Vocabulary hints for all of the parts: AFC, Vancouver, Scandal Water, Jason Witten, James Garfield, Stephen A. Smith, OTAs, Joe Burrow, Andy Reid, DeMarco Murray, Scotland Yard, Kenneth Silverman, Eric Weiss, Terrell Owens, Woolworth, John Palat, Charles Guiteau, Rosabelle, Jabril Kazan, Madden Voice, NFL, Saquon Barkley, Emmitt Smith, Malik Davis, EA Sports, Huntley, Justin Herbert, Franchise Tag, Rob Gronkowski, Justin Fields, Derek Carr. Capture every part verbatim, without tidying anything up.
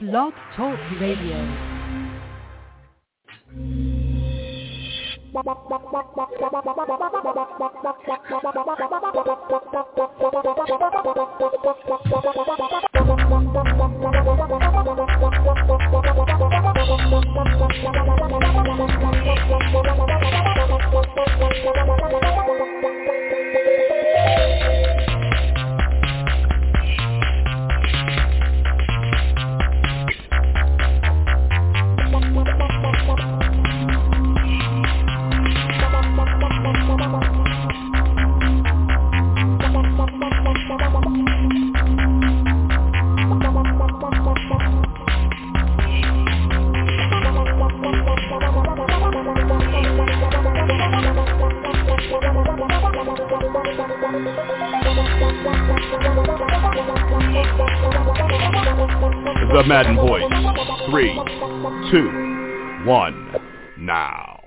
Blog Talk Radio. The Madden Voice. Three, two, one, now.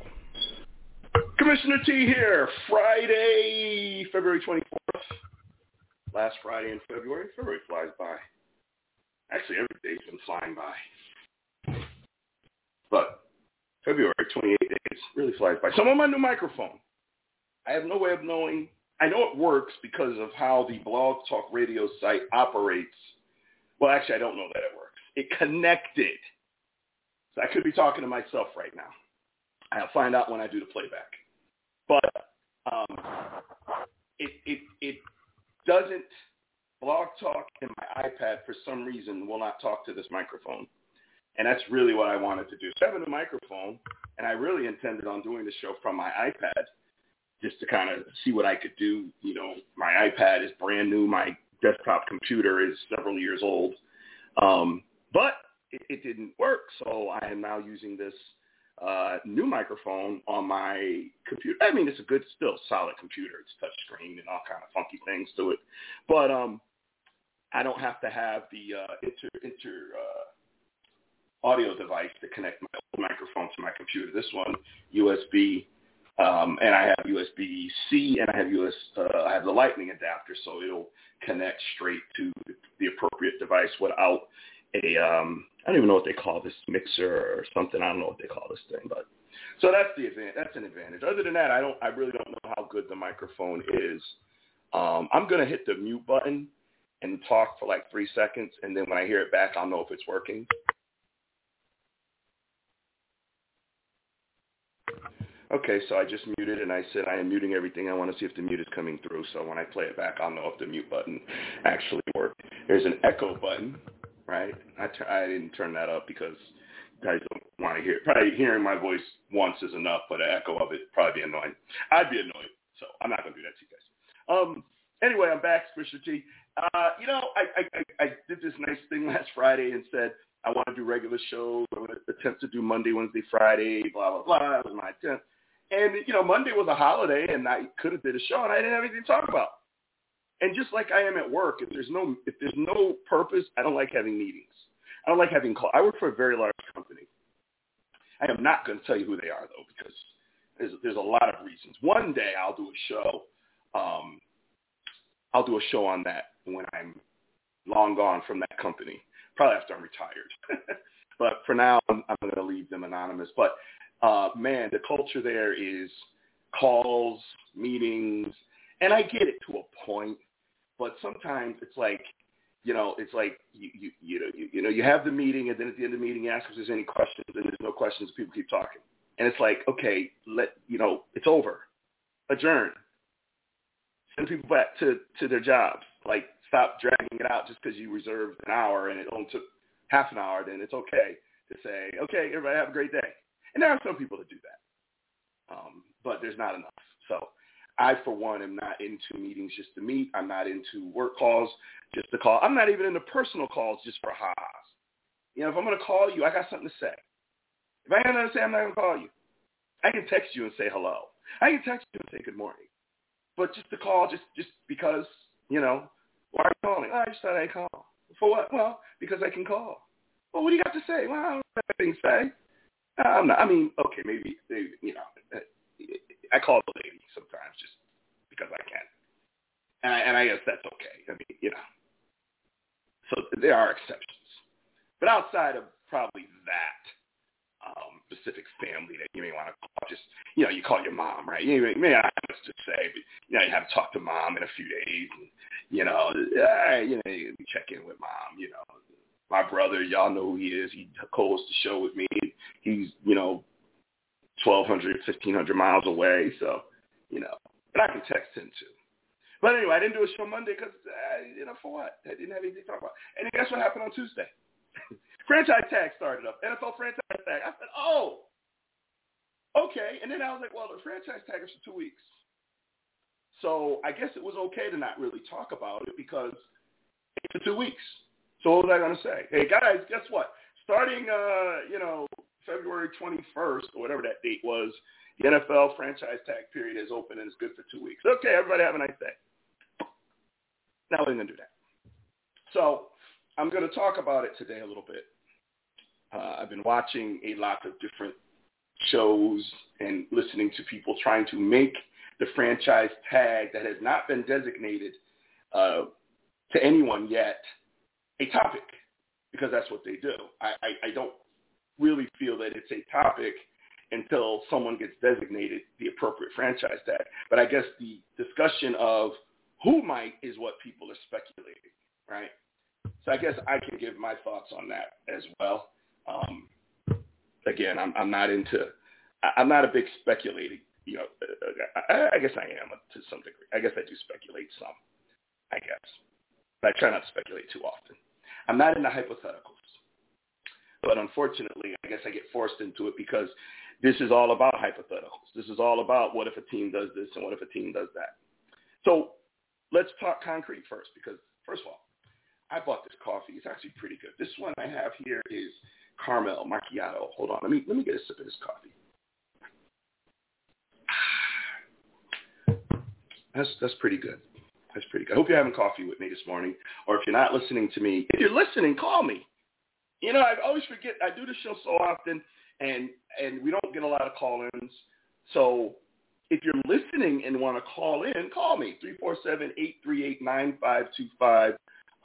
Commissioner T here. Friday, February twenty-fourth. Last Friday in February. February flies by. Actually, every day's been flying by. But February twenty-eighth days really flies by. So I'm on my new microphone. I have no way of knowing. I know it works because of how the Blog Talk Radio site operates. Well, actually, I don't know that it works. It connected. So I could be talking to myself right now. I'll find out when I do the playback. But um, it, it it doesn't, Blog Talk and my iPad for some reason will not talk to this microphone. And that's really what I wanted to do. So I have a new microphone, and I really intended on doing the show from my iPad just to kind of see what I could do. You know, my iPad is brand new. My desktop computer is several years old. Um, but it, it didn't work, so I am now using this uh, new microphone on my computer. I mean, it's a good, still solid computer. It's touchscreen and all kind of funky things to it. But um, I don't have to have the uh, inter, inter uh, audio device to connect my old microphone to my computer. This one, U S B, um, and I have U S B C, and I have U S Uh, I have the Lightning adapter, so it'll connect straight to the appropriate device without a, um, I don't even know what they call this, mixer or something. I don't know what they call this thing, but so that's the advantage. That's an advantage. Other than that, I don't, I really don't know how good the microphone is. Um, I'm going to hit the mute button and talk for like three seconds. And then when I hear it back, I'll know if it's working. Okay, so I just muted, and I said I am muting everything. I want to see if the mute is coming through, so when I play it back, I'll know if the mute button actually worked. There's an echo button, right? I, t- I didn't turn that up because you guys don't want to hear it. Probably hearing my voice once is enough, but an echo of it would probably be annoying. I'd be annoyed, so I'm not going to do that to you guys. Um, anyway, I'm back, Commissioner T. Uh, you know, I, I, I did this nice thing last Friday and said, I want to do regular shows. I'm going to attempt to do Monday, Wednesday, Friday, blah, blah, blah. That was my attempt. And, you know, Monday was a holiday, and I could have did a show, and I didn't have anything to talk about. And just like I am at work, if there's no if there's no purpose, I don't like having meetings. I don't like having calls. I work for a very large company. I am not going to tell you who they are, though, because there's, there's a lot of reasons. One day I'll do a show. Um, I'll do a show on that when I'm long gone from that company, probably after I'm retired. But for now, I'm, I'm going to leave them anonymous. But Uh, man, the culture there is calls, meetings, and I get it to a point, but sometimes it's like, you know, it's like, you, you, you know, you, you know, you have the meeting, and then at the end of the meeting, you ask if there's any questions, and there's no questions, people keep talking. And it's like, okay, let, you know, it's over. Adjourn. Send people back to, to their jobs. Like, stop dragging it out just because you reserved an hour, and it only took half an hour, then it's okay to say, okay, everybody have a great day. And there are some people that do that, um, but there's not enough. So I, for one, am not into meetings just to meet. I'm not into work calls just to call. I'm not even into personal calls just for ha's. You know, if I'm going to call you, I got something to say. If I ain't got nothing to say, I'm not going to call you. I can text you and say hello. I can text you and say good morning. But just to call just, just because, you know, why are you calling? Oh, I just thought I'd call. For what? Well, because I can call. Well, what do you got to say? Well, I don't have anything to say. I'm not, I mean, okay, maybe, maybe, you know, I call the lady sometimes just because I can. And I, and I guess that's okay. I mean, you know. So there are exceptions. But outside of probably that um, specific family that you may want to call, just, you know, you call your mom, right? You may not have much to say, but, you know, you have to talk to mom in a few days. And, you know, uh, you know, you check in with mom, you know. My brother, y'all know who he is. He hosts the show with me. He's, you know, twelve hundred, fifteen hundred miles away. So, you know, but I can text him too. But anyway, I didn't do a show Monday because, uh, you know, for what? I didn't have anything to talk about. And guess what happened on Tuesday? Franchise Tag started up. N F L Franchise Tag. I said, oh, okay. And then I was like, well, the Franchise Tag is for two weeks. So I guess it was okay to not really talk about it because it's for two weeks. So what was I going to say? Hey, guys, guess what? Starting, uh, you know, February twenty-first or whatever that date was, the N F L Franchise Tag period is open and it's good for two weeks. Okay, everybody have a nice day. Now we're going to do that. So I'm going to talk about it today a little bit. Uh, I've been watching a lot of different shows and listening to people trying to make the franchise tag that has not been designated uh, to anyone yet a topic, because that's what they do. I, I, I don't really feel that it's a topic until someone gets designated the appropriate franchise tag. But I guess the discussion of who might is what people are speculating, right? So I guess I can give my thoughts on that as well. Um, again, I'm, I'm not into, I'm not a big speculating, you know, I, I guess I am to some degree. I guess I do speculate some, I guess. But I try not to speculate too often. I'm not into hypotheticals. But unfortunately, I guess I get forced into it because this is all about hypotheticals. This is all about what if a team does this and what if a team does that. So let's talk concrete first because, first of all, I bought this coffee. It's actually pretty good. This one I have here is caramel macchiato. Hold on. Let me, let me get a sip of this coffee. That's, that's pretty good. That's pretty good. I hope you're having coffee with me this morning. Or if you're not listening to me, if you're listening, call me. You know, I always forget, I do this show so often, and and we don't get a lot of call-ins. So if you're listening and want to call in, call me, three four seven, eight three eight, nine five two five.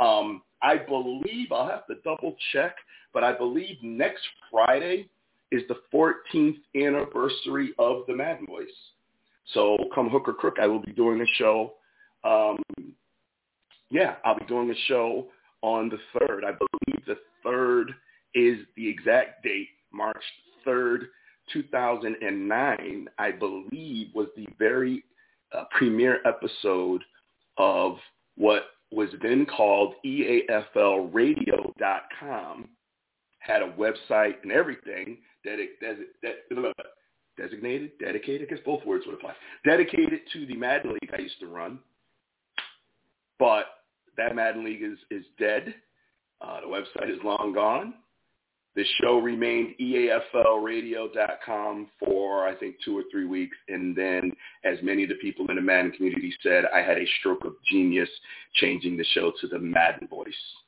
Um, I believe, I'll have to double-check, but I believe next Friday is the fourteenth anniversary of the Madden Voice. So come hook or crook, I will be doing a show. Um, yeah, I'll be doing a show on the third. I believe the third is the exact date, March third, two thousand nine, I believe was the very uh, premiere episode of what was then called E A F L radio dot com, had a website and everything that it, that it, that, designated, dedicated, I guess both words would apply, dedicated to the Madden League I used to run, but that Madden League is, is dead. Uh, the website is long gone. The show remained E A F L radio dot com for, I think, two or three weeks. And then, as many of the people in the Madden community said, I had a stroke of genius changing the show to the Madden Voice.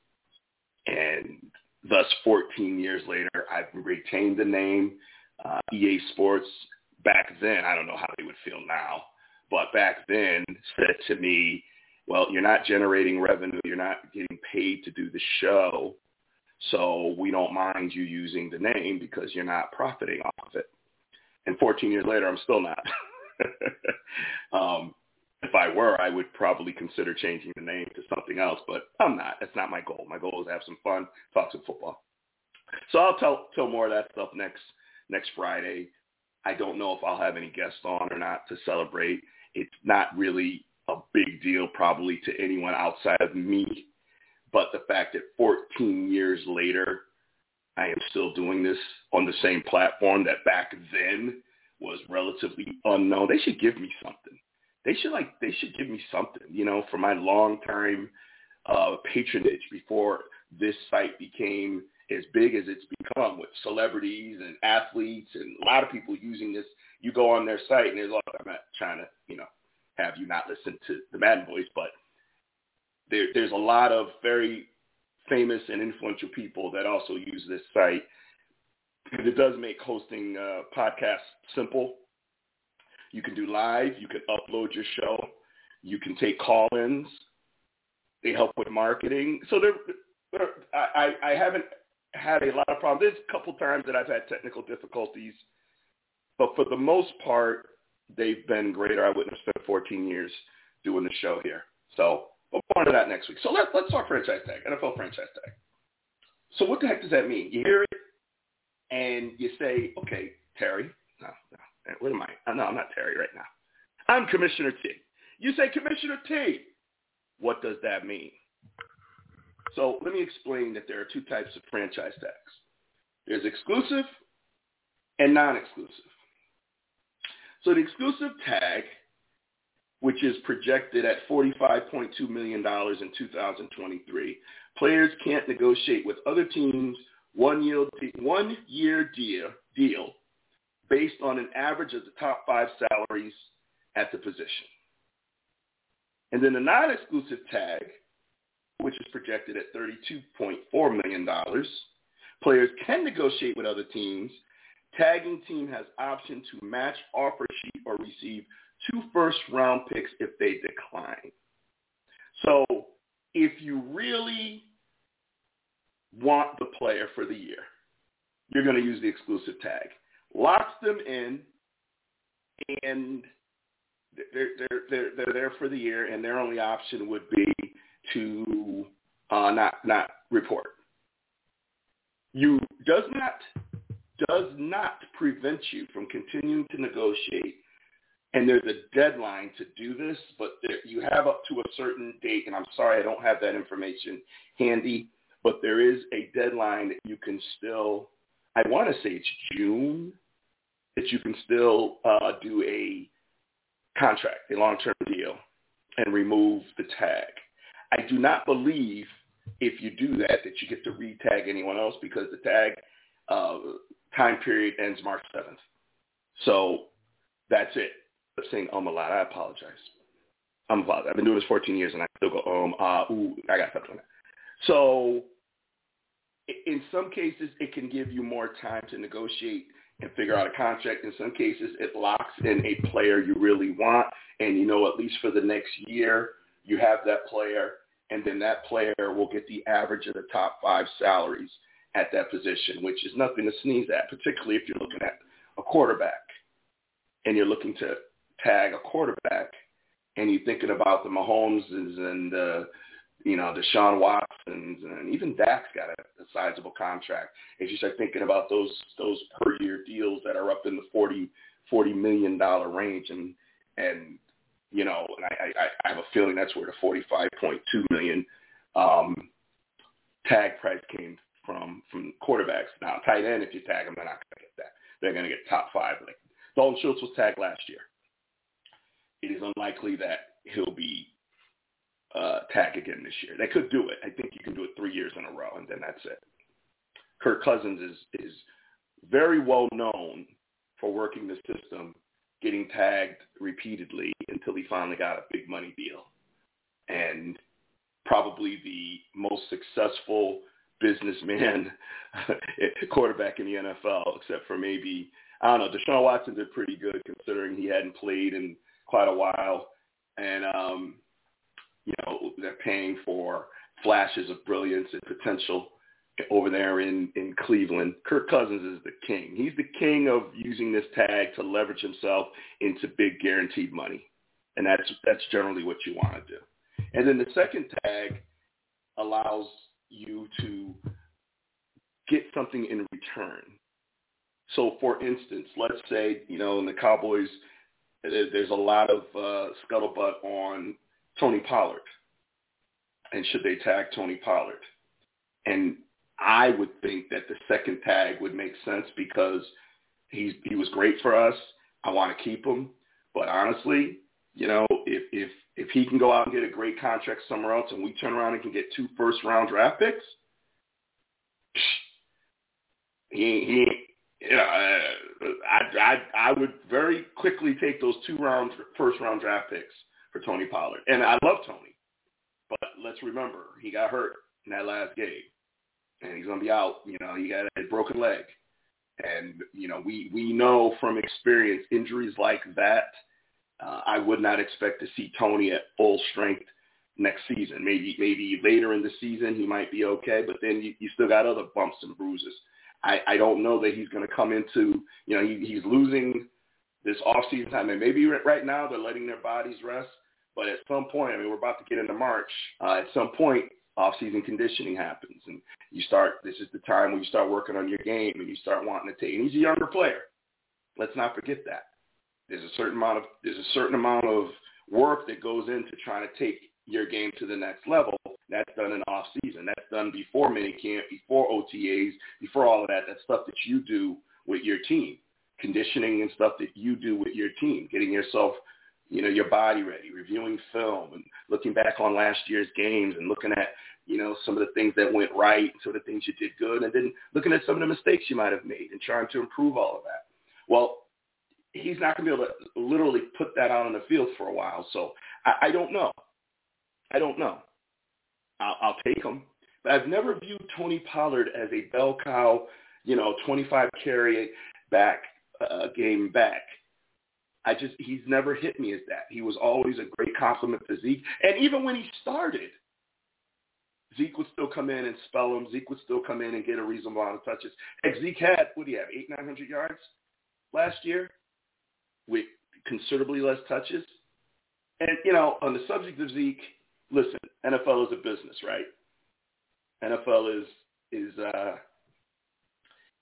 And thus, fourteen years later, I've retained the name uh, E A Sports. Back then, I don't know how they would feel now, but back then said to me, well, you're not generating revenue. You're not getting paid to do the show. So we don't mind you using the name because you're not profiting off of it. And fourteen years later, I'm still not. um, if I were, I would probably consider changing the name to something else, but I'm not. That's not my goal. My goal is to have some fun, talk some football. So I'll tell, tell more of that stuff next, next Friday. I don't know if I'll have any guests on or not to celebrate. It's not really a big deal probably to anyone outside of me, but the fact that fourteen years later, I am still doing this on the same platform that back then was relatively unknown. They should give me something. They should like, they should give me something, you know, for my long time uh, patronage before this site became as big as it's become with celebrities and athletes and a lot of people using this. You go on their site and they're like, I'm not trying to, you know, have you not listened to the Madden Voice, but there, there's a lot of very famous and influential people that also use this site. It does make hosting uh, podcasts simple. You can do live. You can upload your show. You can take call-ins. They help with marketing. So there, I, I haven't had a lot of problems. There's a couple times that I've had technical difficulties, but for the most part, they've been great, or I wouldn't have spent fourteen years doing the show here. So we'll go on to that next week. So let's let's talk franchise tag, N F L franchise tag. So what the heck does that mean? You hear it, and you say, okay, Terry. No, no, what am I? No, I'm not Terry right now. I'm Commissioner T. You say, Commissioner T, what does that mean? So let me explain that there are two types of franchise tags. There's exclusive and non-exclusive. So the exclusive tag, which is projected at forty-five point two million dollars in two thousand twenty-three, players can't negotiate with other teams one-year one year deal, deal based on an average of the top five salaries at the position. And then the non-exclusive tag, which is projected at thirty-two point four million dollars, players can negotiate with other teams. Tagging team has option to match offer sheet or receive two first-round picks if they decline. So if you really want the player for the year, you're going to use the exclusive tag. Locks them in, and they're, they're, they're, they're there for the year, and their only option would be to uh, not not report. You does not does not prevent you from continuing to negotiate, and there's a deadline to do this, but there, you have up to a certain date, and I'm sorry I don't have that information handy, but there is a deadline that you can still, I want to say it's June, that you can still uh, do a contract, a long-term deal, and remove the tag. I do not believe if you do that that you get to re-tag anyone else because the tag uh, time period ends March seventh. So that's it. I'm saying um a lot. I apologize. I'm apologize. I've been doing this fourteen years and I still go um uh ooh I got stuff doing that. So in some cases it can give you more time to negotiate and figure out a contract. In some cases it locks in a player you really want, and you know at least for the next year you have that player, and then that player will get the average of the top five salaries at that position, which is nothing to sneeze at, particularly if you're looking at a quarterback and you're looking to tag a quarterback and you're thinking about the Mahomes and the, you know, Deshaun Watsons, and even Dak's got a, a sizable contract. If you start thinking about those those per year deals that are up in the forty, forty million dollars range, and, and, you know, and I, I, I have a feeling that's where the forty-five point two million dollars um, tag price came from from quarterbacks. Now, tight end, if you tag them, they're not going to get that. They're going to get top five. Like Dalton Schultz was tagged last year. It is unlikely that he'll be uh, tagged again this year. They could do it. I think you can do it three years in a row, and then that's it. Kirk Cousins is is very well known for working the system, getting tagged repeatedly until he finally got a big money deal. And probably the most successful businessman quarterback in the N F L, except for maybe, I don't know, Deshaun Watson did pretty good considering he hadn't played in quite a while. And, um, you know, they're paying for flashes of brilliance and potential over there in, in Cleveland. Kirk Cousins is the king. He's the king of using this tag to leverage himself into big guaranteed money. And that's that's generally what you want to do. And then the second tag allows you to get something in return. So, for instance, let's say, you know, in the Cowboys, there's a lot of uh, scuttlebutt on Tony Pollard. And should they tag Tony Pollard? And I would think that the second tag would make sense because he's, he was great for us. I want to keep him. But honestly, you know, if, if if he can go out and get a great contract somewhere else and we turn around and can get two first-round draft picks, he, he, you know, I, I, I would very quickly take those two round, first-round draft picks for Tony Pollard. And I love Tony. But let's remember, he got hurt in that last game. And he's going to be out, you know, he got a broken leg. And, you know, we, we know from experience injuries like that, uh, I would not expect to see Tony at full strength next season. Maybe maybe later in the season he might be okay, but then you, you still got other bumps and bruises. I, I don't know that he's going to come into, you know, he, he's losing this off-season time. And maybe right now they're letting their bodies rest, but at some point, I mean, we're about to get into March. Uh, at some point, off-season conditioning happens, and you start, this is the time when you start working on your game and you start wanting to take, and he's a younger player. Let's not forget that. There's a certain amount of, there's a certain amount of work that goes into trying to take your game to the next level. That's done in off season. That's done before minicamp, before O T As, before all of that. That's stuff that you do with your team, conditioning and stuff that you do with your team, getting yourself, you know, your body ready, reviewing film and looking back on last year's games and looking at, you know, some of the things that went right, some of the things you did good, and then looking at some of the mistakes you might have made and trying to improve all of that. Well, he's not going to be able to literally put that out on the field for a while. So I, I don't know. I don't know. I'll, I'll take him. But I've never viewed Tony Pollard as a bell cow, you know, twenty-five carry back, uh, game back. I just, he's never hit me as that. He was always a great compliment to Zeke. And even when he started, Zeke would still come in and spell him. Zeke would still come in and get a reasonable amount of touches. And Zeke had, what do you have, eight, nine hundred yards last year with considerably less touches. And, you know, on the subject of Zeke, listen, N F L is a business, right? N F L is, is uh,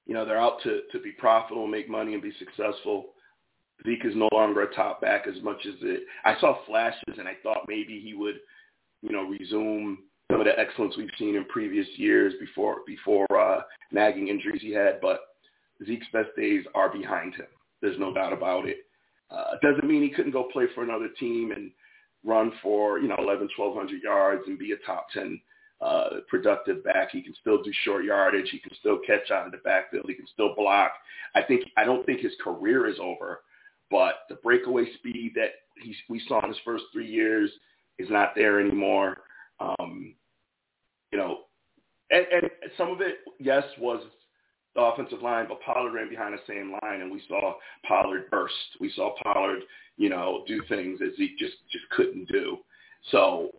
you know, they're out to, to be profitable, make money, and be successful. Zeke is no longer a top back as much as it. I saw flashes, and I thought maybe he would, you know, resume some of the excellence we've seen in previous years before before uh, nagging injuries he had. But Zeke's best days are behind him. There's no doubt about it. Uh, doesn't mean he couldn't go play for another team and run for, you know, eleven, twelve hundred yards and be a top ten uh, productive back. He can still do short yardage. He can still catch out of the backfield. He can still block. I think I don't think his career is over, but the breakaway speed that he, we saw in his first three years is not there anymore. Um, you know, and, and some of it, yes, was the offensive line, but Pollard ran behind the same line, and we saw Pollard burst. We saw Pollard, you know, do things that Zeke just, just couldn't do. So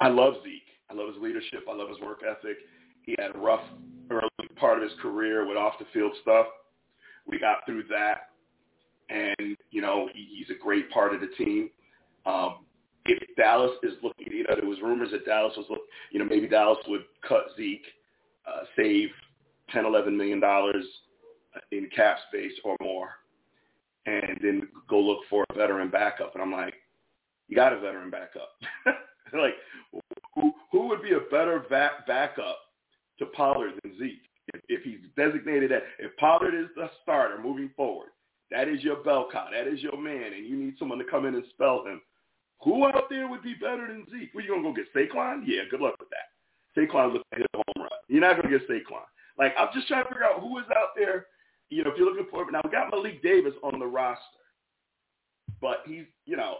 I love Zeke. I love his leadership. I love his work ethic. He had a rough early part of his career with off-the-field stuff. We got through that, and, you know, he, he's a great part of the team. Um, if Dallas is looking, you know, there was rumors that Dallas was looking, you know, maybe Dallas would cut Zeke, uh, save ten, eleven million dollars in cap space or more, and then go look for a veteran backup. And I'm like, you got a veteran backup. Like, who who would be a better back backup to Pollard than Zeke? If, if he's designated that, if Pollard is the starter moving forward, that is your bell cow, that is your man, and you need someone to come in and spell him. Who out there would be better than Zeke? What, you gonna go get Saquon? Yeah, good luck with that. Saquon looked like a home run. You're not gonna get Saquon. Like, I'm just trying to figure out who is out there, you know, if you're looking for him. Now, we got Malik Davis on the roster, but he's, you know,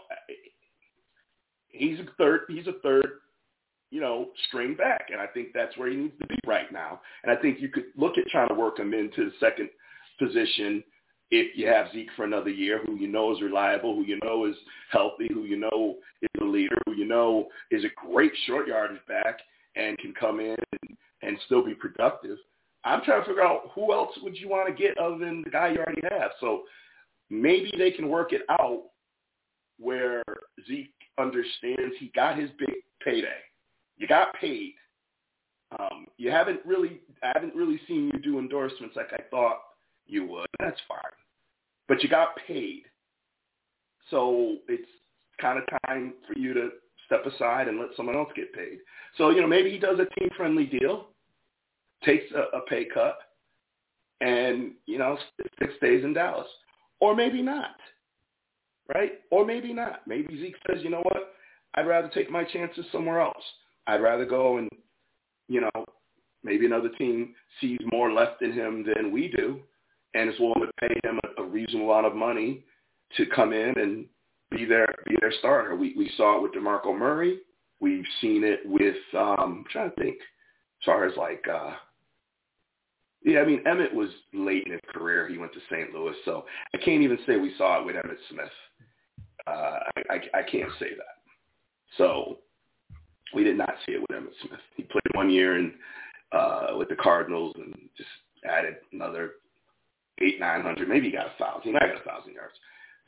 he's a third, he's a third, you know, string back, and I think that's where he needs to be right now. And I think you could look at trying to work him into the second position if you have Zeke for another year, who you know is reliable, who you know is healthy, who you know is a leader, who you know is a great short yardage back and can come in and, and still be productive. I'm trying to figure out who else would you want to get other than the guy you already have. So maybe they can work it out where Zeke understands he got his big payday. You got paid. Um, you haven't really, I haven't really seen you do endorsements like I thought you would. That's fine. But you got paid. So it's kind of time for you to step aside and let someone else get paid. So, you know, maybe he does a team-friendly deal, takes a, a pay cut, and, you know, six days in Dallas. Or maybe not, right? Or maybe not. Maybe Zeke says, you know what, I'd rather take my chances somewhere else. I'd rather go and, you know, maybe another team sees more left in him than we do and is willing to pay him a, a reasonable amount of money to come in and be their, be their starter. We, we saw it with DeMarco Murray. We've seen it with, um, I'm trying to think, as far as like, uh, yeah, I mean, Emmitt was late in his career. He went to Saint Louis, so I can't even say we saw it with Emmitt Smith. Uh, I, I, I can't say that. So we did not see it with Emmitt Smith. He played one year in, uh, with the Cardinals and just added another eight, nine hundred. Maybe he got a thousand. He might have got a thousand yards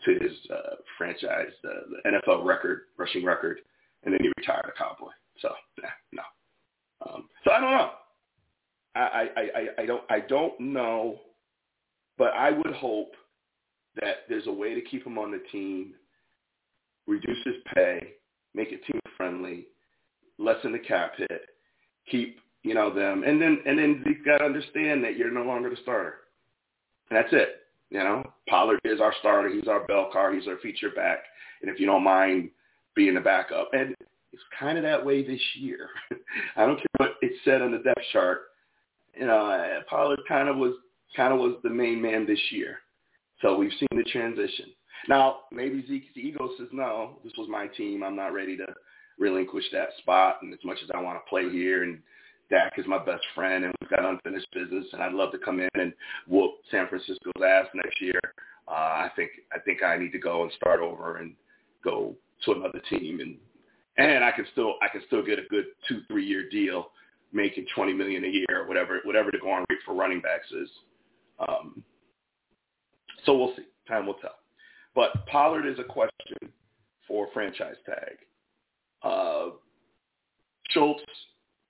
to his uh, franchise, uh, the N F L record, rushing record, and then he retired a Cowboy. So nah, no. Um, so I don't know. I, I, I, I don't I don't know, but I would hope that there's a way to keep him on the team, reduce his pay, make it team friendly, lessen the cap hit, keep you know them, and then and then you've got to understand that you're no longer the starter, and that's it. You know, Pollard is our starter. He's our bell car. He's our feature back, and if you don't mind being a backup, and it's kind of that way this year. I don't care what it said on the depth chart. You know, Pollard kind of was kind of was the main man this year. So we've seen the transition. Now, maybe Zeke's ego says, no, this was my team. I'm not ready to relinquish that spot. And as much as I want to play here, and Dak is my best friend, and we've got unfinished business, and I'd love to come in and whoop San Francisco's ass next year, uh, I think I think I need to go and start over and go to another team. And and I can still I can still get a good two, three-year deal, making twenty million dollars a year, whatever whatever the going rate for running backs is. Um, so we'll see. Time will tell. But Pollard is a question for franchise tag. Uh, Schultz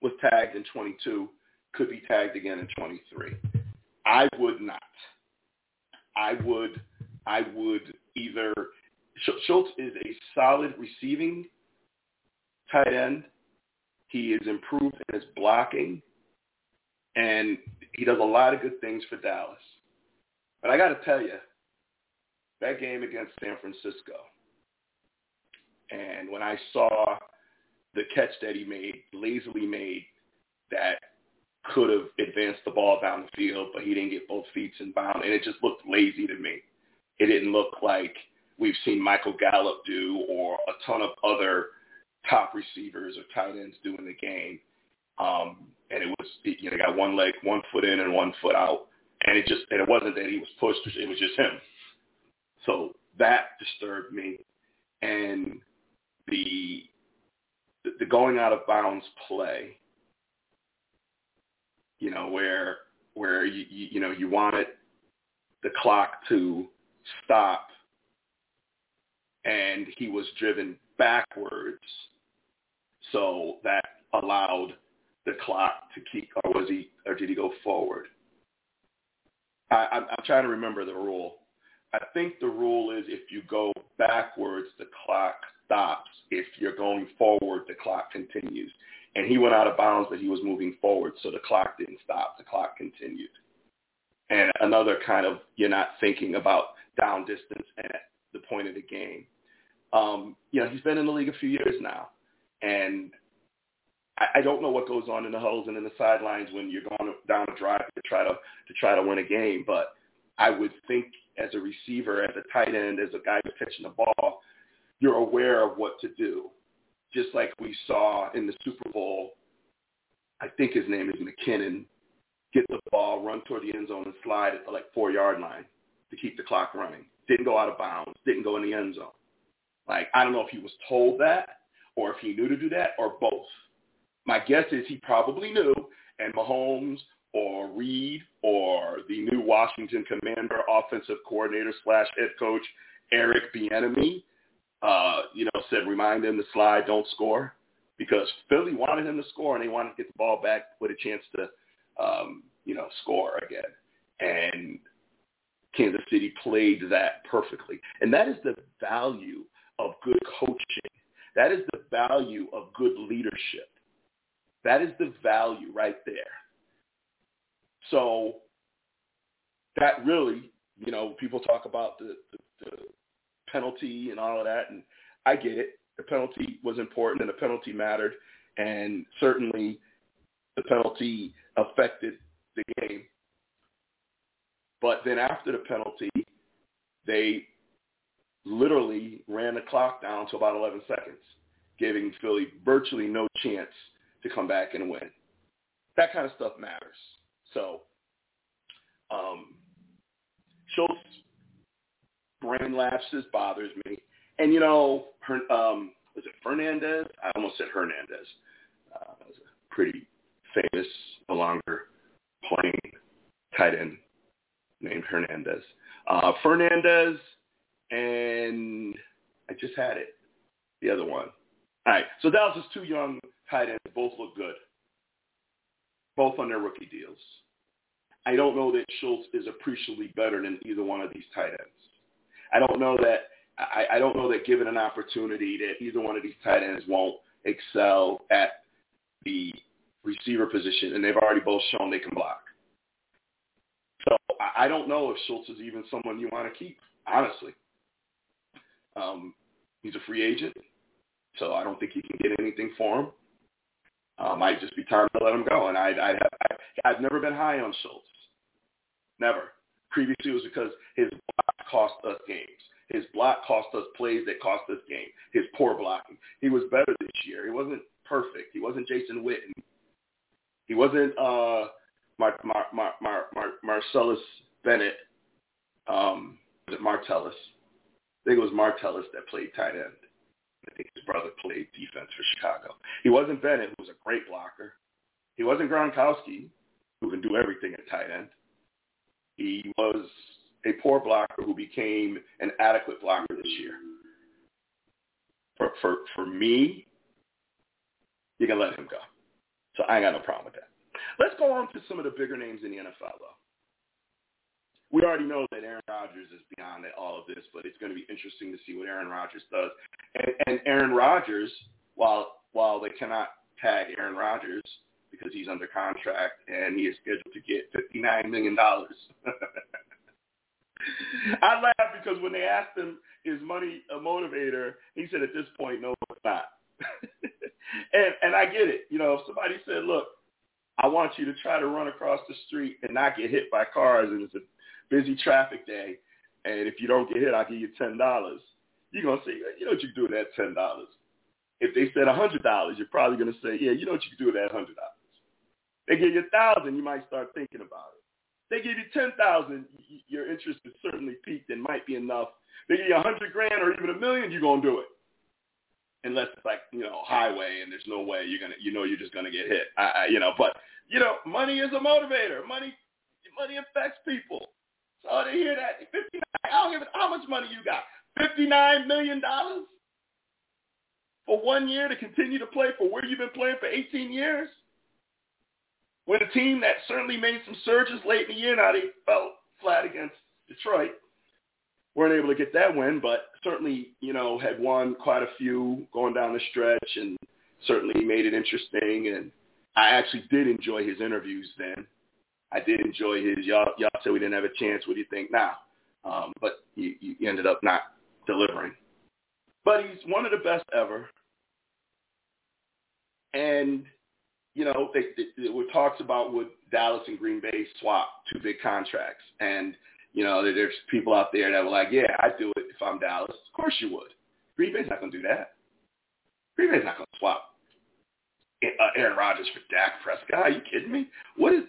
was tagged in twenty-two, could be tagged again in twenty-three. I would not. I would I would either – Schultz is a solid receiving tight end. He is improved in his blocking, and he does a lot of good things for Dallas. But I got to tell you, that game against San Francisco, and when I saw the catch that he made, lazily made, that could have advanced the ball down the field, but he didn't get both feet in bound, and it just looked lazy to me. It didn't look like we've seen Michael Gallup do or a ton of other top receivers or tight ends do in the game. Um, and it was, you know, got one leg, one foot in and one foot out. And it just, and it wasn't that he was pushed. It was just him. So that disturbed me. And the, the going out of bounds play, you know, where, where you, you, you know, you wanted the clock to stop and he was driven backwards. So that allowed the clock to keep, or was he, or did he go forward? I, I'm, I'm trying to remember the rule. I think the rule is if you go backwards, the clock stops. If you're going forward, the clock continues. And he went out of bounds, but he was moving forward, so the clock didn't stop. The clock continued. And another kind of, you're not thinking about down distance at the point of the game. Um, you know, he's been in the league a few years now, and I don't know what goes on in the huddles and in the sidelines when you're going down a drive to try to to try to win a game, but I would think as a receiver, as a tight end, as a guy who's catching the ball, you're aware of what to do. Just like we saw in the Super Bowl, I think his name is McKinnon, get the ball, run toward the end zone, and slide at the like four-yard line to keep the clock running. Didn't go out of bounds. Didn't go in the end zone. Like, I don't know if he was told that or if he knew to do that or both. My guess is he probably knew, and Mahomes or Reid or the new Washington Commander offensive coordinator slash head coach Eric Bieniemy, uh, you know, said remind them to slide, don't score, because Philly wanted him to score and they wanted to get the ball back with a chance to, um, you know, score again. And Kansas City played that perfectly. And that is the value of good coaching. That is the value of good leadership. That is the value right there. So that really, you know, people talk about the, the, the penalty and all of that, and I get it. The penalty was important and the penalty mattered, and certainly the penalty affected the game. But then after the penalty, they literally ran the clock down to about eleven seconds, giving Philly virtually no chance to come back and win. That kind of stuff matters. So um, Schultz's brain lapses bothers me. And, you know, her, um, was it Fernandez? I almost said Hernandez. Uh, was a pretty famous, no longer playing tight end named Hernandez. Uh, Fernandez and I just had it. The other one. All right. So Dallas is two young tight ends. Both look good. Both on their rookie deals. I don't know that Schultz is appreciably better than either one of these tight ends. I don't know that I, I don't know that given an opportunity that either one of these tight ends won't excel at the receiver position, and they've already both shown they can block. So I, I don't know if Schultz is even someone you want to keep, honestly. Um, he's a free agent, so I don't think you can get anything for him. Um, might just be time to let him go, and I, I, I, I've never been high on Schultz. Never. Previously, it was because his block cost us games. His block cost us plays that cost us games. His poor blocking. He was better this year. He wasn't perfect. He wasn't Jason Witten. He wasn't uh, Mar- Mar- Mar- Mar- Mar- Marcellus Bennett. Um, was it Martellus? I think it was Martellus that played tight end. I think his brother played defense for Chicago. He wasn't Bennett, who was a great blocker. He wasn't Gronkowski, who can do everything at tight end. He was a poor blocker who became an adequate blocker this year. For for, for me, you can let him go. So I ain't got no problem with that. Let's go on to some of the bigger names in the N F L, though. We already know that Aaron Rodgers is beyond all of this, but it's going to be interesting to see what Aaron Rodgers does. And, and Aaron Rodgers, while while they cannot tag Aaron Rodgers because he's under contract and he is scheduled to get fifty-nine million dollars. I laugh because when they asked him, is money a motivator? He said, at this point, no, it's not. and, and I get it. You know, if somebody said, look, I want you to try to run across the street and not get hit by cars, and it's a busy traffic day, and if you don't get hit, I'll give you ten dollars. You're going to say, you know what you can do with that ten dollars. If they said one hundred dollars, you're probably going to say, yeah, you know what you can do with that one hundred dollars. They give you one thousand dollars, you might start thinking about it. They give you ten thousand dollars, your interest is certainly peaked and might be enough. They give you one hundred grand or even a million, you're going to do it. Unless it's like, you know, highway and there's no way you're going to, you know, you're just going to get hit. I, I, you know, but, you know, money is a motivator. Money, money affects people. Oh, they hear that. fifty-nine, I don't give a how much money you got. fifty-nine million dollars for one year to continue to play for where you've been playing for eighteen years? With a team that certainly made some surges late in the year. Now, they fell flat against Detroit. Weren't able to get that win, but certainly, you know, had won quite a few going down the stretch and certainly made it interesting. And I actually did enjoy his interviews then. I did enjoy his, y'all, y'all said we didn't have a chance. What do you think now? Um, but you, you ended up not delivering. But he's one of the best ever. And, you know, they, they, it talks about would Dallas and Green Bay swap two big contracts. And, you know, there's people out there that were like, yeah, I'd do it if I'm Dallas. Of course you would. Green Bay's not going to do that. Green Bay's not going to swap Aaron Rodgers for Dak Prescott. Are you kidding me? What is...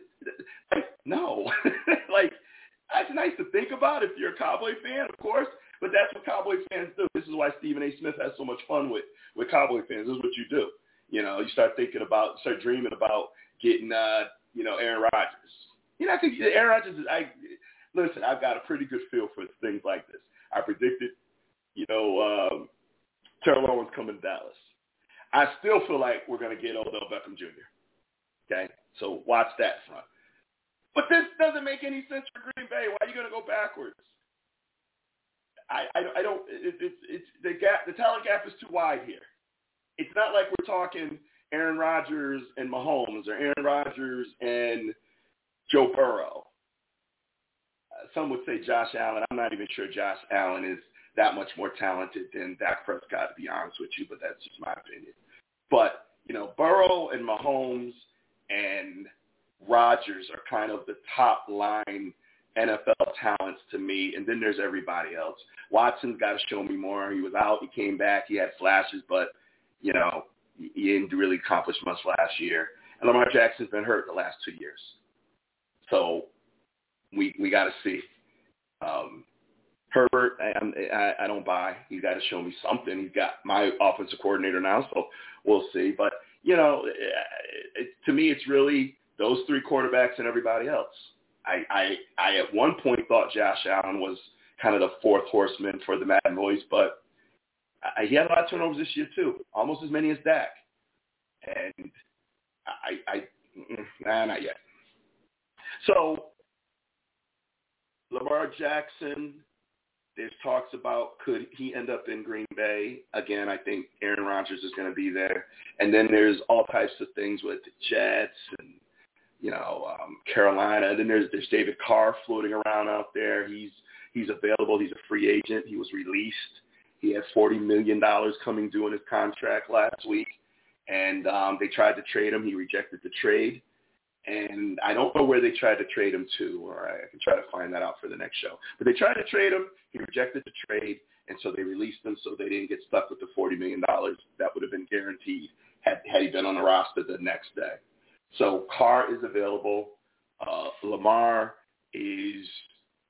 Like, no. Like, that's nice to think about if you're a Cowboy fan, of course, but that's what Cowboy fans do. This is why Stephen A. Smith has so much fun with, with Cowboy fans. This is what you do. You know, you start thinking about, start dreaming about getting, uh, you know, Aaron Rodgers. You know, I think Aaron Rodgers is, I, listen, I've got a pretty good feel for things like this. I predicted, you know, um, Terrell Owens coming to Dallas. I still feel like we're going to get Odell Beckham Junior Okay? So watch that front. But this doesn't make any sense for Green Bay. Why are you going to go backwards? I, I, I don't. It, it, it's the gap. The talent gap is too wide here. It's not like we're talking Aaron Rodgers and Mahomes or Aaron Rodgers and Joe Burrow. Uh, some would say Josh Allen. I'm not even sure Josh Allen is that much more talented than Dak Prescott, to be honest with you. But that's just my opinion. But you know, Burrow and Mahomes and Rodgers are kind of the top-line N F L talents to me, and then there's everybody else. Watson's got to show me more. He was out. He came back. He had flashes, but, you know, he didn't really accomplish much last year. And Lamar Jackson's been hurt the last two years. So we we got to see. Um, Herbert, I, I, I don't buy. He's got to show me something. He's got my offensive coordinator now, so we'll see. But, you know, it, it, to me, it's really those three quarterbacks and everybody else. I, I, I at one point thought Josh Allen was kind of the fourth horseman for the Madden Voice, but I, he had a lot of turnovers this year too, almost as many as Dak. And I, I nah, not yet. So Lamar Jackson, there's talks about could he end up in Green Bay. Again, I think Aaron Rodgers is going to be there. And then there's all types of things with the Jets and, you know, um, Carolina. And then there's, there's David Carr floating around out there. He's he's available. He's a free agent. He was released. He had forty million dollars coming due in his contract last week. And um, they tried to trade him. He rejected the trade. And I don't know where they tried to trade him to, or I can try to find that out for the next show. But they tried to trade him. He rejected the trade, and so they released him so they didn't get stuck with the forty million dollars that would have been guaranteed had, had he been on the roster the next day. So Carr is available. Uh, Lamar is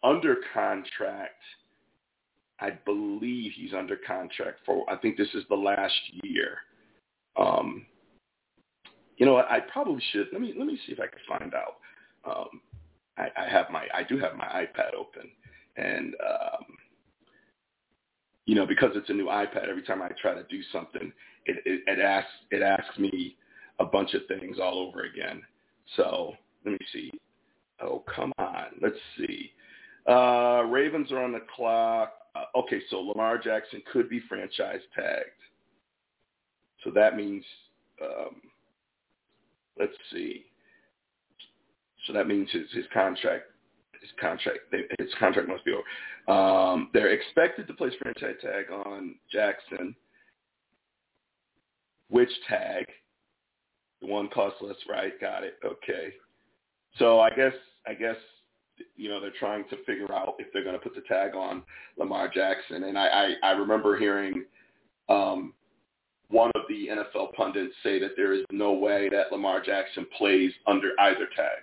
under contract. I believe he's under contract for, I think this is the last year. Um, you know what? I probably should. Let me let me see if I can find out. Um, I, I have my I do have my iPad open, and um, you know, because it's a new iPad, every time I try to do something, it, it, it asks it asks me a bunch of things all over again. So let me see. Oh come on, let's see. Uh, Ravens are on the clock. Uh, okay, so Lamar Jackson could be franchise tagged. So that means, um, let's see. So that means his, his contract, his contract, his contract must be over. Um, they're expected to place franchise tag on Jackson. Which tag? The one costs less, right? Got it. Okay. So I guess, I guess, you know, they're trying to figure out if they're going to put the tag on Lamar Jackson. And I, I, I remember hearing, um, one of the N F L pundits say that there is no way that Lamar Jackson plays under either tag.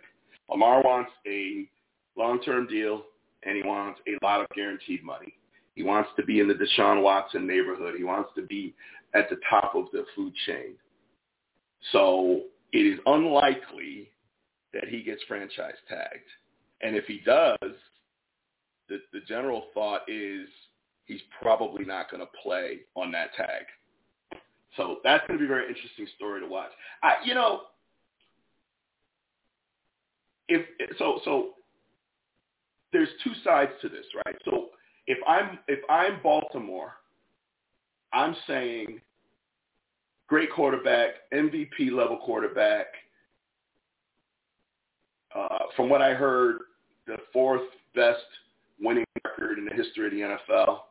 Lamar wants a long-term deal, and he wants a lot of guaranteed money. He wants to be in the Deshaun Watson neighborhood. He wants to be at the top of the food chain. So it is unlikely that he gets franchise tagged. And if he does, the, the general thought is he's probably not going to play on that tag. So that's going to be a very interesting story to watch. I, you know, if so, so there's two sides to this, right? So if I'm if I'm Baltimore, I'm saying great quarterback, M V P level quarterback. Uh, from what I heard, the fourth best winning record in the history of the N F L.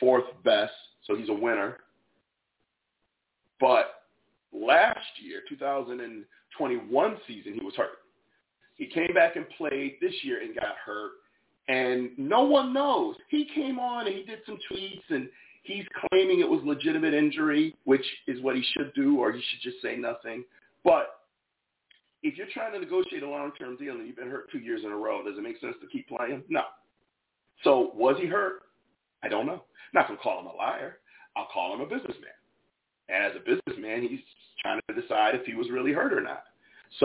Fourth best, so he's a winner. But last year, two thousand twenty-one season, he was hurt. He came back and played this year and got hurt, and no one knows. He came on and he did some tweets, and he's claiming it was legitimate injury, which is what he should do, or he should just say nothing. But if you're trying to negotiate a long-term deal and you've been hurt two years in a row, does it make sense to keep playing? No. So was he hurt? I don't know. Not going to call him a liar. I'll call him a businessman. And as a businessman, he's trying to decide if he was really hurt or not.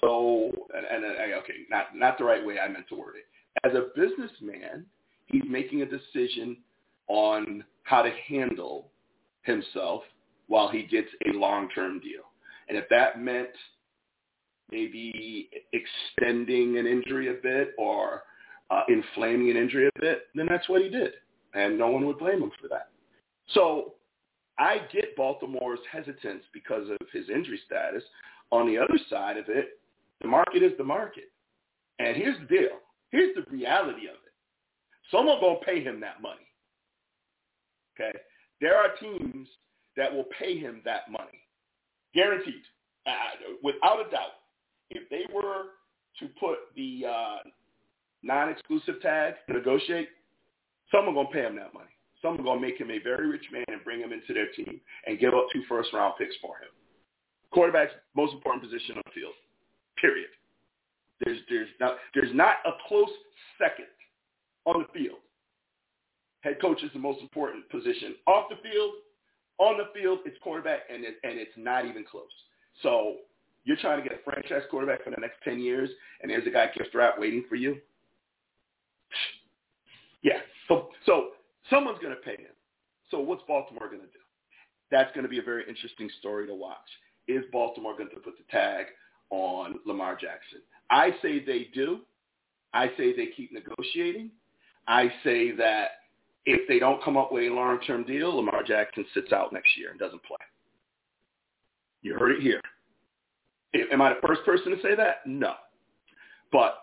So, and, and okay, not not the right way I meant to word it. As a businessman, he's making a decision on how to handle himself while he gets a long-term deal. And if that meant maybe extending an injury a bit or uh, inflaming an injury a bit, then that's what he did. And no one would blame him for that. So I get Baltimore's hesitance because of his injury status. On the other side of it, the market is the market. And here's the deal. Here's the reality of it. Someone's going to pay him that money. Okay? There are teams that will pay him that money. Guaranteed. Uh, without a doubt. If they were to put the uh, non-exclusive tag to negotiate, someone's going to pay him that money. Someone's going to make him a very rich man and bring him into their team and give up two first-round picks for him. Quarterback's most important position on the field, period. There's, there's, not, there's not a close second on the field Head coach is the most important position off the field. On the field, it's quarterback, and it, and it's not even close. So you're trying to get a franchise quarterback for the next ten years, and there's a guy gift wrap waiting for you. Yeah. So so someone's going to pay him. So what's Baltimore going to do? That's going to be a very interesting story to watch. Is Baltimore going to put the tag on Lamar Jackson? I say they do. I say they keep negotiating. I say that if they don't come up with a long-term deal, Lamar Jackson sits out next year and doesn't play. You heard it here. Am I the first person to say that? No. But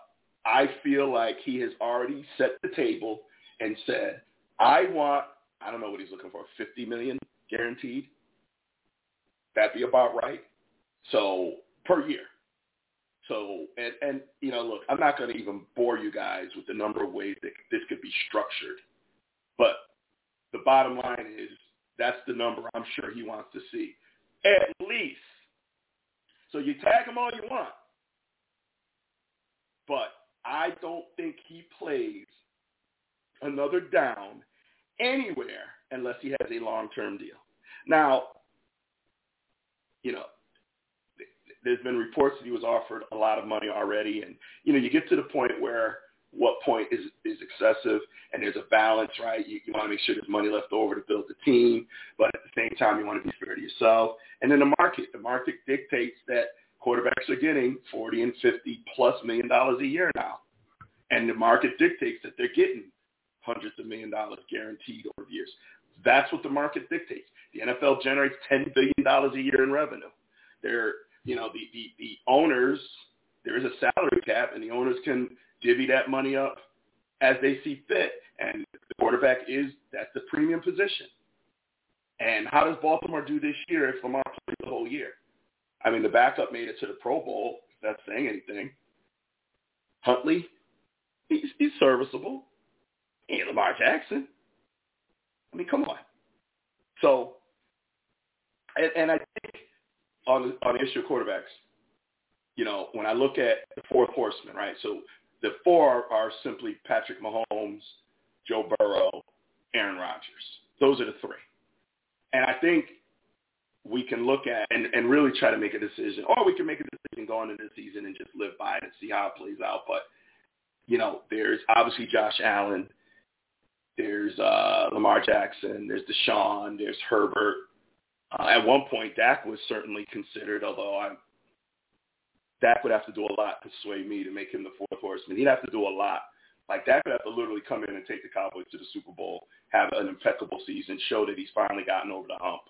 I feel like he has already set the table and said, I want, I don't know what he's looking for, fifty million dollars guaranteed. That'd be about right. So per year. So, and, and you know, look, I'm not going to even bore you guys with the number of ways that this could be structured. But the bottom line is that's the number I'm sure he wants to see, at least. So you tag him all you want. But I don't think he plays another down anywhere unless he has a long-term deal. Now, you know, there's been reports that he was offered a lot of money already. And, you know, you get to the point where what point is is excessive, and there's a balance, right? You, you want to make sure there's money left over to build the team, but at the same time, you want to be fair to yourself. And then the market. The market dictates that quarterbacks are getting forty and fifty plus million dollars a year now. And the market dictates that they're getting hundreds of million dollars guaranteed over years. That's what the market dictates. The N F L generates ten billion dollars a year in revenue. They're, you know, the, the, the owners, there is a salary cap, and the owners can divvy that money up as they see fit. And the quarterback is, that's the premium position. And how does Baltimore do this year if Lamar plays the whole year? I mean, the backup made it to the Pro Bowl, if that's saying anything. Huntley, he's, he's serviceable. He ain't Lamar Jackson. I mean, come on. So, and, and I think on the, on the issue of quarterbacks, you know, when I look at the fourth horseman, right, so the four are simply Patrick Mahomes, Joe Burrow, Aaron Rodgers. Those are the three. And I think we can look at and, and really try to make a decision, or we can make a decision going into the season and just live by it and see how it plays out. But, you know, there's obviously Josh Allen. There's uh, Lamar Jackson. There's Deshaun. There's Herbert. Uh, at one point, Dak was certainly considered, although I'm Dak would have to do a lot to sway me to make him the fourth horseman. He'd have to do a lot. Like, Dak would have to literally come in and take the Cowboys to the Super Bowl, have an impeccable season, show that he's finally gotten over the hump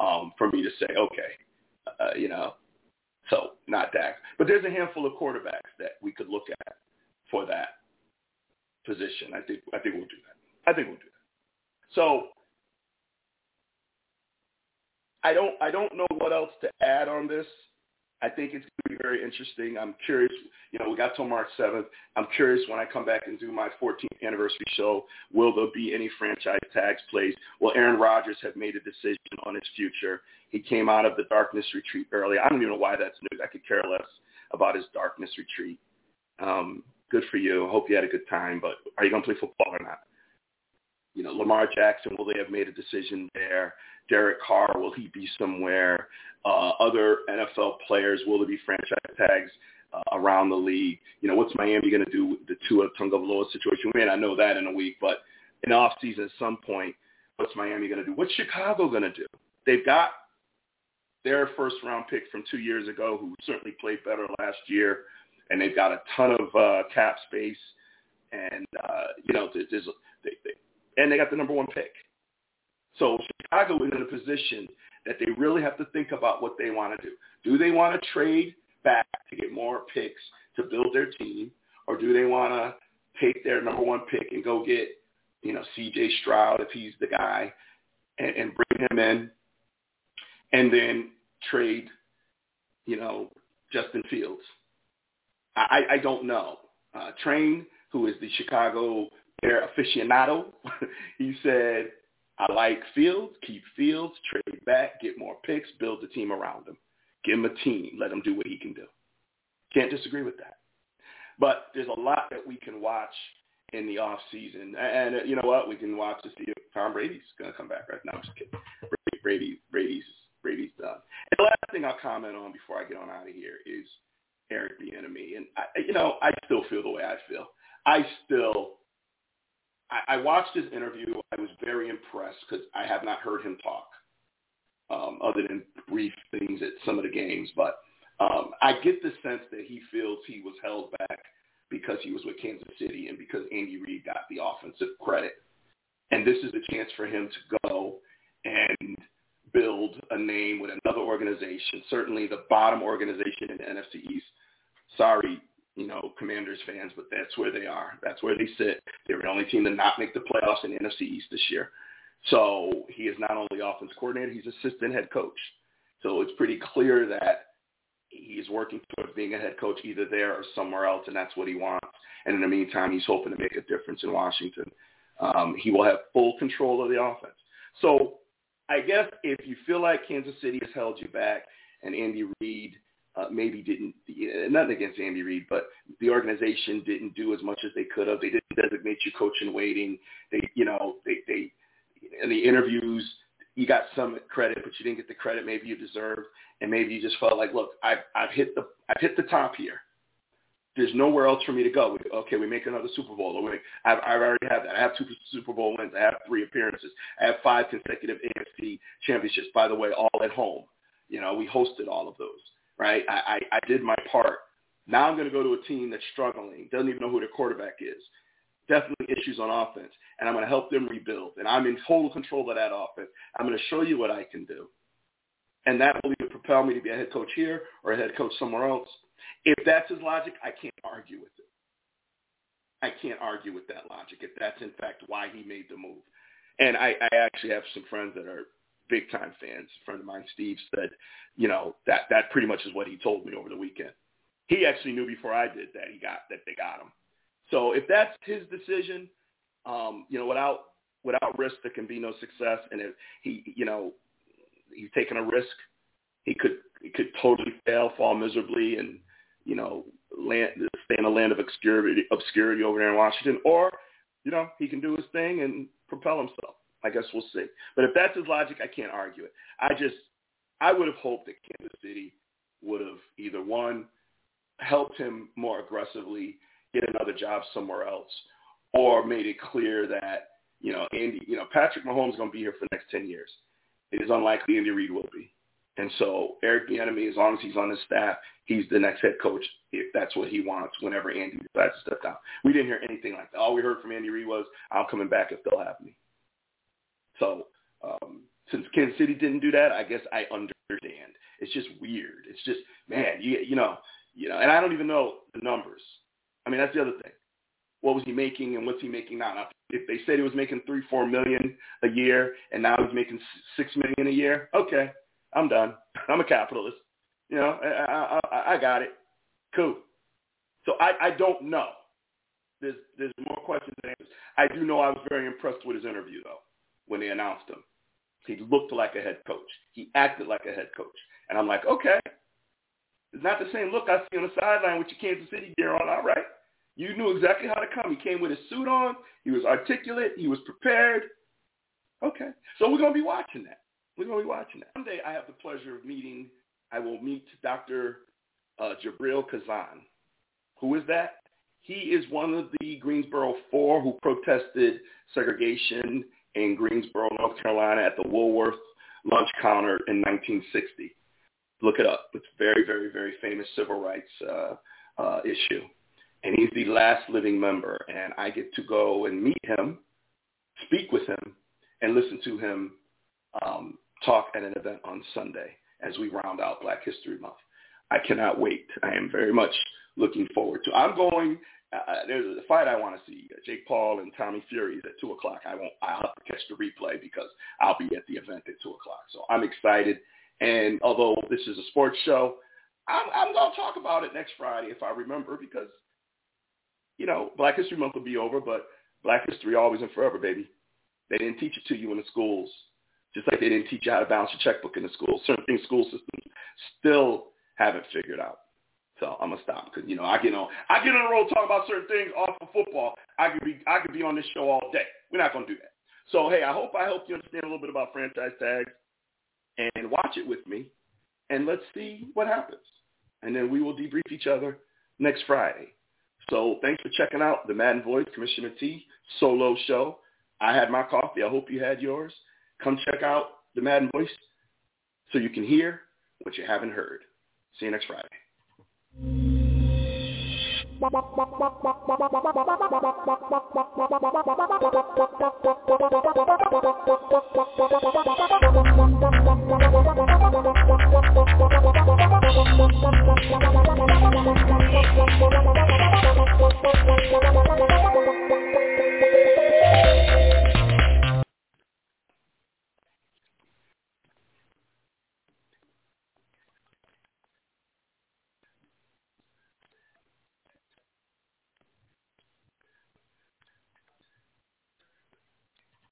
um, for me to say, okay, uh, you know, so not Dak. But there's a handful of quarterbacks that we could look at for that position. I think I think we'll do that. I think we'll do that. So I don't I don't know what else to add on this. I think it's going to be very interesting. I'm curious. You know, we got till March seventh. I'm curious when I come back and do my fourteenth anniversary show, will there be any franchise tags placed? Will Aaron Rodgers have made a decision on his future? He came out of the darkness retreat early. I don't even know why that's news. I could care less about his darkness retreat. Um, good for you. Hope you had a good time. But are you going to play football or not? You know, Lamar Jackson, will they have made a decision there? Derek Carr, will he be somewhere? Uh, other N F L players, will there be franchise tags uh, around the league? You know, what's Miami going to do with the Tua Tagovailoa situation? We may not know that in a week, but in the offseason at some point, what's Miami going to do? What's Chicago going to do? They've got their first-round pick from two years ago, who certainly played better last year, and they've got a ton of uh, cap space. And, uh, you know, there's they, – they, and they got the number one pick. So Chicago is in a position that they really have to think about what they want to do. Do they want to trade back to get more picks to build their team, or do they want to take their number one pick and go get, you know, C J Stroud if he's the guy, and, and bring him in, and then trade, you know, Justin Fields? I, I don't know. Uh, Train, who is the Chicago their aficionado, he said, I like Fields, keep Fields, trade back, get more picks, build the team around him. Give him a team. Let him do what he can do. Can't disagree with that. But there's a lot that we can watch in the off season. And, and you know what? We can watch to see if Tom Brady's going to come back. Right now, I'm just kidding. Brady, Brady's, Brady's done. And the last thing I'll comment on before I get on out of here is Eric Bieniemy. And I, you know, I still feel the way I feel. I still, I, I watched his interview. I was very impressed because I have not heard him talk, um, other than brief things at some of the games. But um, I get the sense that he feels he was held back because he was with Kansas City and because Andy Reid got the offensive credit. And this is a chance for him to go and build a name with another organization, certainly the bottom organization in the N F C East. Sorry, you know, Commanders fans, but that's where they are. That's where they sit. They were the only team to not make the playoffs in the N F C East this year. So he is not only offense coordinator, he's assistant head coach. So it's pretty clear that he is working towards being a head coach either there or somewhere else, and that's what he wants. And in the meantime, he's hoping to make a difference in Washington. Um, he will have full control of the offense. So I guess if you feel like Kansas City has held you back and Andy Reid uh, maybe didn't, nothing against Andy Reid, but the organization didn't do as much as they could have. They didn't designate you coach in waiting. They, you know, they, they in the interviews, you got some credit, but you didn't get the credit maybe you deserved, and maybe you just felt like, look, I've, I've hit the I've hit the top here. There's nowhere else for me to go. We, okay, we make another Super Bowl. Or we, I've, I've already had that. I have two Super Bowl wins. I have three appearances. I have five consecutive A F C championships, by the way, all at home. You know, we hosted all of those, right? I, I, I did my part. Now I'm going to go to a team that's struggling, doesn't even know who their quarterback is, definitely issues on offense, and I'm going to help them rebuild. And I'm in total control of that offense. I'm going to show you what I can do. And that will either propel me to be a head coach here or a head coach somewhere else. If that's his logic, I can't argue with it. I can't argue with that logic if that's, in fact, why he made the move. And I, I actually have some friends that are big-time fans. A friend of mine, Steve, said, you know, that, that pretty much is what he told me over the weekend. He actually knew before I did that he got that they got him. So if that's his decision, um, you know, without without risk, there can be no success. And if he, you know, he's taking a risk, he could he could totally fail, fall miserably, and you know, land, stay in a land of obscurity, obscurity over there in Washington, or you know, he can do his thing and propel himself. I guess we'll see. But if that's his logic, I can't argue it. I just I would have hoped that Kansas City would have either one helped him more aggressively, get another job somewhere else, or made it clear that, you know, Andy, you know, Patrick Mahomes is going to be here for the next ten years. It is unlikely Andy Reid will be. And so Eric Bieniemy, as long as he's on his staff, he's the next head coach if that's what he wants whenever Andy decides to step down. We didn't hear anything like that. All we heard from Andy Reid was, I'm coming back if they'll have me. So um, since Kansas City didn't do that, I guess I understand. It's just weird. It's just, man, you, you know, you know, and I don't even know the numbers. I mean, that's the other thing. What was he making and what's he making now? Now, if they said he was making three, four million a year and now he's making six million a year, okay, I'm done. I'm a capitalist. You know, I, I, I got it. Cool. So I, I don't know. There's there's more questions than answers. I do know I was very impressed with his interview, though, when they announced him. He looked like a head coach. He acted like a head coach. And I'm like, okay. It's not the same look I see on the sideline with your Kansas City gear on, all right? You knew exactly how to come. He came with his suit on. He was articulate. He was prepared. Okay. So we're going to be watching that. We're going to be watching that. Someday I have the pleasure of meeting, I will meet Doctor Uh, Jabril Kazan. Who is that? He is one of the Greensboro Four who protested segregation in Greensboro, North Carolina at the Woolworth lunch counter in nineteen sixty. Look it up. It's a very, very, very famous civil rights uh, uh, issue. And he's the last living member, and I get to go and meet him, speak with him, and listen to him um, talk at an event on Sunday as we round out Black History Month. I cannot wait. I am very much looking forward to it. I'm going. Uh, there's a fight I want to see, Jake Paul and Tommy Fury's at two o'clock. I won't, I'll have to catch the replay because I'll be at the event at two o'clock. So I'm excited. And although this is a sports show, I'm, I'm going to talk about it next Friday if I remember because, you know, Black History Month will be over, but Black history always and forever, baby. They didn't teach it to you in the schools, just like they didn't teach you how to balance your checkbook in the schools. Certain things school systems still haven't figured out. So I'm gonna stop because you know I get on I get on the road talking about certain things off of football. I could be I could be on this show all day. We're not gonna do that. So hey, I hope I helped you understand a little bit about franchise tags, and watch it with me, and let's see what happens, and then we will debrief each other next Friday. So thanks for checking out the Madden Voice Commissioner T solo show. I had my coffee. I hope you had yours. Come check out the Madden Voice so you can hear what you haven't heard. See you next Friday.